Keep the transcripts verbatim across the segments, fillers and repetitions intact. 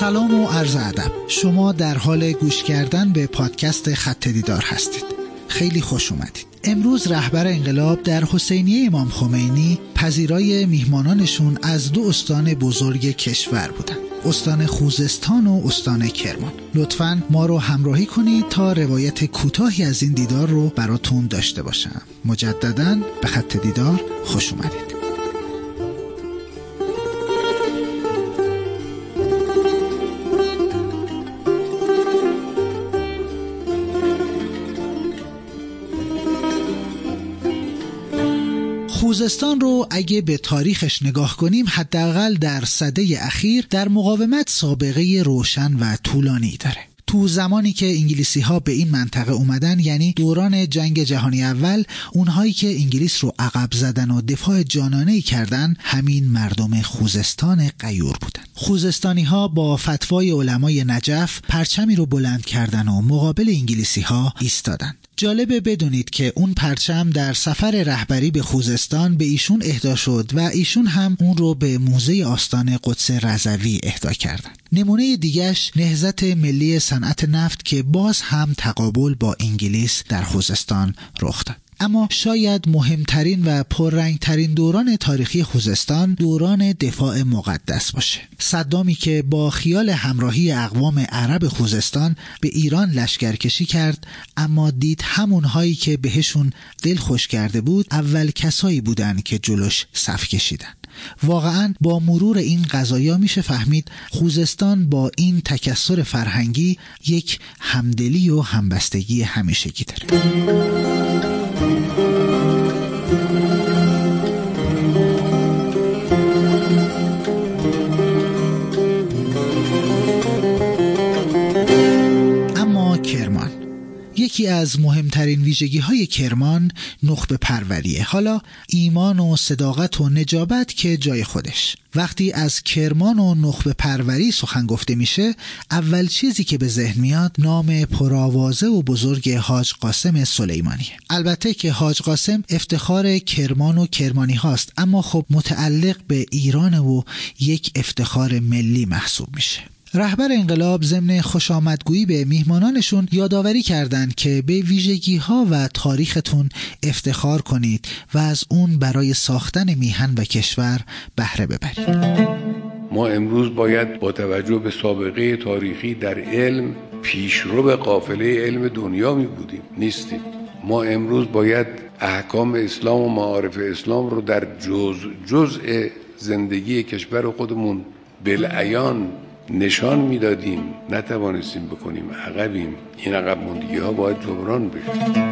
سلام و عرض ادب. شما در حال گوش کردن به پادکست خط دیدار هستید. خیلی خوش اومدید. امروز رهبر انقلاب در حسینیه امام خمینی پذیرای میهمانانشون از دو استان بزرگ کشور بودن، استان خوزستان و استان کرمان. لطفاً ما رو همراهی کنید تا روایت کوتاهی از این دیدار رو براتون داشته باشم. مجدداً به خط دیدار خوش اومدید. خوزستان رو اگه به تاریخش نگاه کنیم، حداقل در سده اخیر در مقاومت سابقه روشن و طولانی داره. تو زمانی که انگلیسی ها به این منطقه اومدن، یعنی دوران جنگ جهانی اول، اونهایی که انگلیس رو عقب زدن و دفاع جانانه‌ای کردن همین مردم خوزستان غیور بودن. خوزستانی ها با فتوای علمای نجف پرچمی رو بلند کردن و مقابل انگلیسی ها ایستادن. جالبه بدونید که اون پرچم در سفر رهبری به خوزستان به ایشون اهدا شد و ایشون هم اون رو به موزه آستان قدس رضوی اهدا کردن. نمونه دیگهش نهضت ملی صنعت نفت که باز هم تقابل با انگلیس در خوزستان رخ داد. اما شاید مهمترین و پررنگترین دوران تاریخی خوزستان دوران دفاع مقدس باشه. صدامی که با خیال همراهی اقوام عرب خوزستان به ایران لشکرکشی کرد، اما دید همونهایی که بهشون دل خوش کرده بود اول کسایی بودن که جلوش صف کشیدن. واقعا با مرور این قضایا میشه فهمید خوزستان با این تکثر فرهنگی یک همدلی و همبستگی همیشگی داره. اما کرمان، یکی از مهمترین ویژگی های کرمان نخبه پروریه. حالا ایمان و صداقت و نجابت که جای خودش. وقتی از کرمان و نخبه پروری سخن گفته میشه، اول چیزی که به ذهن میاد نام پرآوازه و بزرگ حاج قاسم سلیمانیه. البته که حاج قاسم افتخار کرمان و کرمانی هاست، اما خب متعلق به ایران و یک افتخار ملی محسوب میشه. رهبر انقلاب ضمن خوش آمدگویی به میهمانانشون یادآوری کردند که به ویژگی‌ها و تاریختون افتخار کنید و از اون برای ساختن میهن و کشور بهره ببرید. ما امروز باید با توجه به سابقه تاریخی در علم پیشرو به قافله علم دنیا می بودیم، نیستیم. ما امروز باید احکام اسلام و معارف اسلام رو در جز جزء زندگی کشور خودمون بالعیان نشان میدادیم، نتوانستیم بکنیم، عقبیم. این عقب ماندگی ها باید جبران بشه.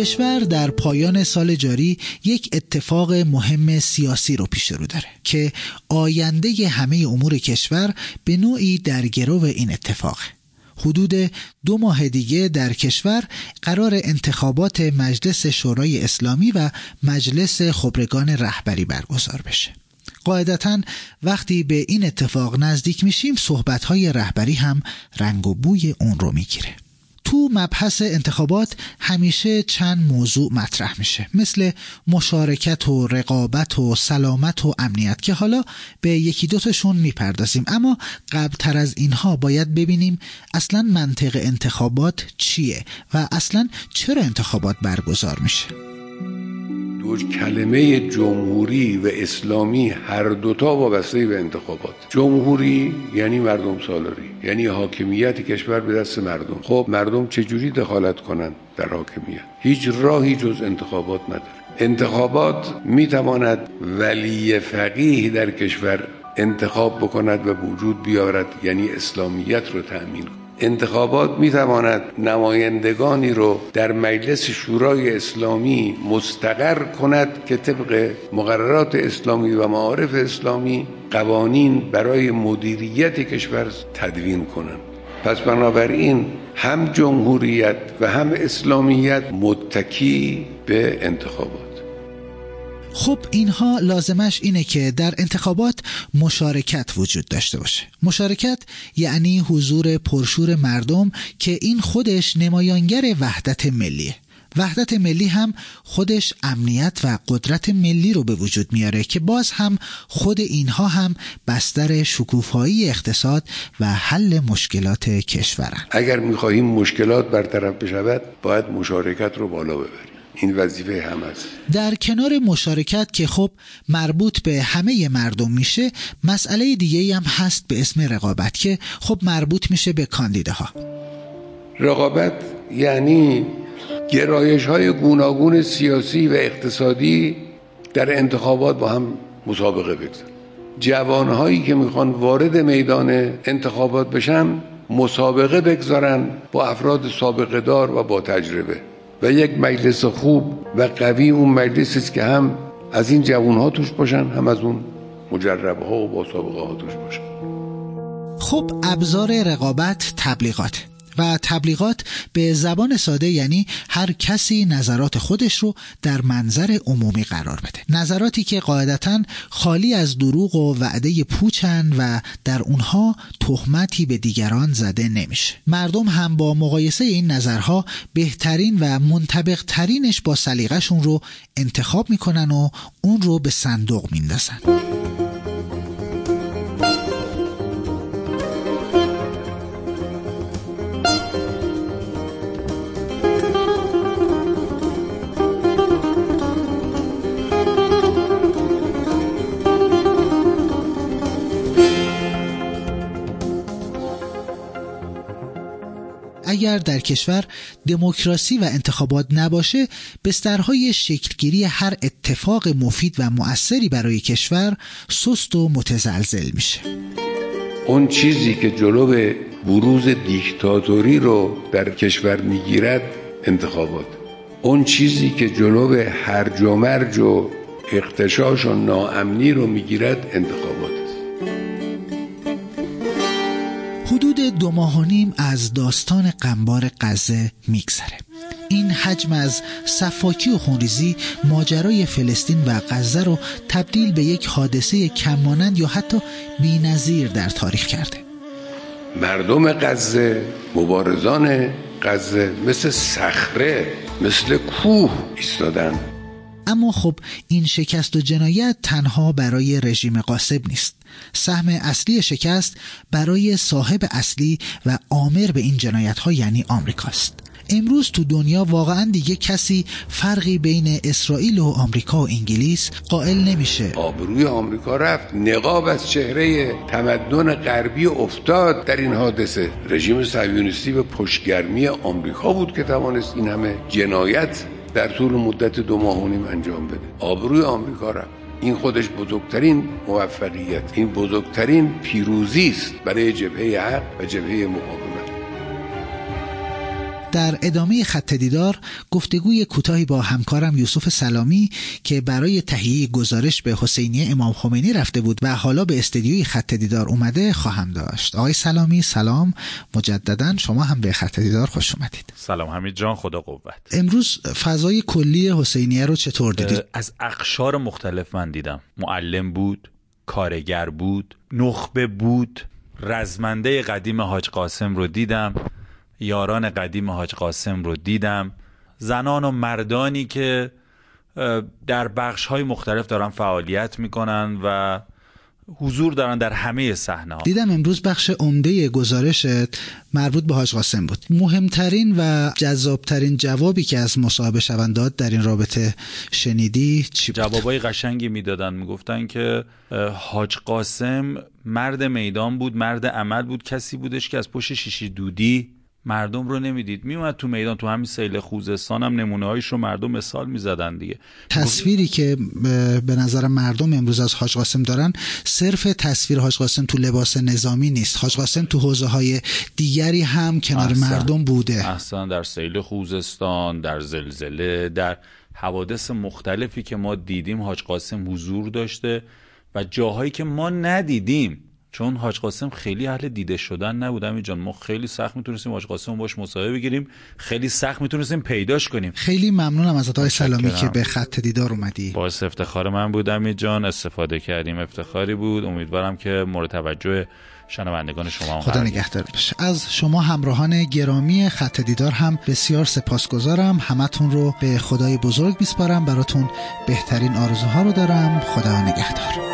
کشور در پایان سال جاری یک اتفاق مهم سیاسی رو پیش رو داره که آینده همه امور کشور به نوعی در گرو این اتفاقه. حدود دو ماه دیگه در کشور قرار انتخابات مجلس شورای اسلامی و مجلس خبرگان رهبری برگزار بشه. قاعدتاً وقتی به این اتفاق نزدیک میشیم، صحبت‌های رهبری هم رنگ و بوی اون رو میگیره. تو مبحث انتخابات همیشه چند موضوع مطرح میشه، مثل مشارکت و رقابت و سلامت و امنیت که حالا به یکی دوتاشون میپردازیم. اما قبلتر از اینها باید ببینیم اصلاً منطق انتخابات چیه و اصلاً چرا انتخابات برگزار میشه. کلمه جمهوری و اسلامی هر دوتا وابسته به انتخابات. جمهوری یعنی مردم سالاری، یعنی حاکمیت کشور به دست مردم. خب مردم چجوری دخالت کنند در حاکمیت؟ هیچ راهی جز انتخابات نداره. انتخابات میتواند ولی فقیه در کشور انتخاب بکند و وجود بیاورد، یعنی اسلامیت رو تأمین کند. انتخابات میتواند نمایندگانی رو در مجلس شورای اسلامی مستقر کند که طبق مقررات اسلامی و معارف اسلامی قوانین برای مدیریت کشور تدوین کنند. پس بنابراین هم جمهوریت و هم اسلامیت متکی به انتخابات. خب اینها لازمش اینه که در انتخابات مشارکت وجود داشته باشه. مشارکت یعنی حضور پرشور مردم که این خودش نمایانگر وحدت ملیه. وحدت ملی هم خودش امنیت و قدرت ملی رو به وجود میاره که باز هم خود اینها هم بستر شکوفایی اقتصاد و حل مشکلات کشورن. اگر میخواهیم مشکلات برطرف بشود باید مشارکت رو بالا ببریم، این وظیفه هم است. در کنار مشارکت که خب مربوط به همه مردم میشه، مسئله دیگه‌ای هم هست به اسم رقابت که خب مربوط میشه به کاندیداها. رقابت یعنی گرایش‌های گوناگون سیاسی و اقتصادی در انتخابات با هم مسابقه بگذارن. جوانهایی که میخوان وارد میدان انتخابات بشن مسابقه بگذارن با افراد سابقه دار و با تجربه، و یک مجلس خوب و قوی اون مجلسی است که هم از این جوان‌ها توش باشن، هم از اون مجرب‌ها و با سابقه‌ها توش باشن. خب ابزار رقابت تبلیغات، و تبلیغات به زبان ساده یعنی هر کسی نظرات خودش رو در منظر عمومی قرار بده، نظراتی که قاعدتاً خالی از دروغ و وعده پوچن و در اونها تهمتی به دیگران زده نمیشه. مردم هم با مقایسه این نظرها بهترین و منطبق ترینش با سلیقه‌شون رو انتخاب میکنن و اون رو به صندوق میندازن. اگر در کشور دموکراسی و انتخابات نباشه، بسترهای شکلگیری هر اتفاق مفید و مؤثری برای کشور سست و متزلزل میشه. اون چیزی که جلو بروز دیکتاتوری رو در کشور میگیرد انتخابات، اون چیزی که جلو هرج و مرج و اغتشاش و ناامنی رو میگیرد انتخابات. حدود دو ماه و نیم از داستان قنبار غزه میگذره. این حجم از سفاکی و خونریزی ماجرای فلسطین و غزه رو تبدیل به یک حادثه کمانند یا حتی بی‌نظیر در تاریخ کرده. مردم غزه، مبارزان غزه مثل صخره، مثل کوه ایستادن. اما خب این شکست و جنایت تنها برای رژیم غاصب نیست. سهم اصلی شکست برای صاحب اصلی و آمر به این جنایت‌ها یعنی آمریکاست. امروز تو دنیا واقعاً دیگه کسی فرقی بین اسرائیل و آمریکا و انگلیس قائل نمیشه. آبروی آمریکا رفت، نقاب از چهره تمدن غربی افتاد. در این حادثه رژیم صهیونیستی به پشتگرمی آمریکا بود که توانست این همه جنایت در طول مدت دو ماه و نیم انجام بده. آبروی آمریکا را، این خودش بزرگترین موفقیت، این بزرگترین پیروزی است برای جبهه حق و جبهه مقاومت. در ادامه خط دیدار گفتگوی کوتاهی با همکارم یوسف سلامی که برای تهیه گزارش به حسینیه امام خمینی رفته بود و حالا به استدیوی خط دیدار اومده خواهم داشت. آقای سلامی سلام، مجدداً شما هم به خط دیدار خوش اومدید. سلام حمید جان، خدا قوت. امروز فضای کلی حسینیه رو چطور دیدید؟ از اقشار مختلف من دیدم، معلم بود، کارگر بود، نخبه بود، رزمنده قدیم حاج قاسم رو دیدم، یاران قدیم حاج قاسم رو دیدم، زنان و مردانی که در بخش‌های مختلف دارن فعالیت میکنن و حضور دارن در همه صحنه‌ها. دیدم امروز بخش عمده گزارشت مربوط به حاج قاسم بود. مهمترین و جذابترین جوابی که از مصاحبه شوندات در این رابطه شنیدی چی بود؟ جوابای قشنگی میدادن، میگفتن که حاج قاسم مرد میدان بود، مرد عمل بود، کسی بودش که از پشت شیشه دودی مردم رو نمیدید، میومد تو میدان. تو همین سیل خوزستان هم نمونه‌هایش رو مردم مثال میزدن دیگه. تصویری که به نظر مردم امروز از حاج قاسم دارن، صرف تصویر حاج قاسم تو لباس نظامی نیست. حاج قاسم تو حوزه‌های دیگری هم کنار احسن. مردم بوده. اصلا در سیل خوزستان، در زلزله، در حوادث مختلفی که ما دیدیم حاج قاسم حضور داشته و جاهایی که ما ندیدیم چون حاج قاسم خیلی اهل دیده شدن نبودم جان، ما خیلی سخت میتونستیم حاج قاسم باش مصاحبه بگیریم، خیلی سخت میتونستیم پیداش کنیم. خیلی ممنونم از آقای سلامی که به خط دیدار اومدی. باعث افتخار من بودم جان، استفاده کردیم، افتخاری بود. امیدوارم که مورد توجه شنوندگان شما خدا نگهدار باشه. از شما همراهان گرامی خط دیدار هم بسیار سپاسگزارم. همتون رو به خدای بزرگ میسپارم. براتون بهترین آرزوها رو دارم. خدا نگهدار.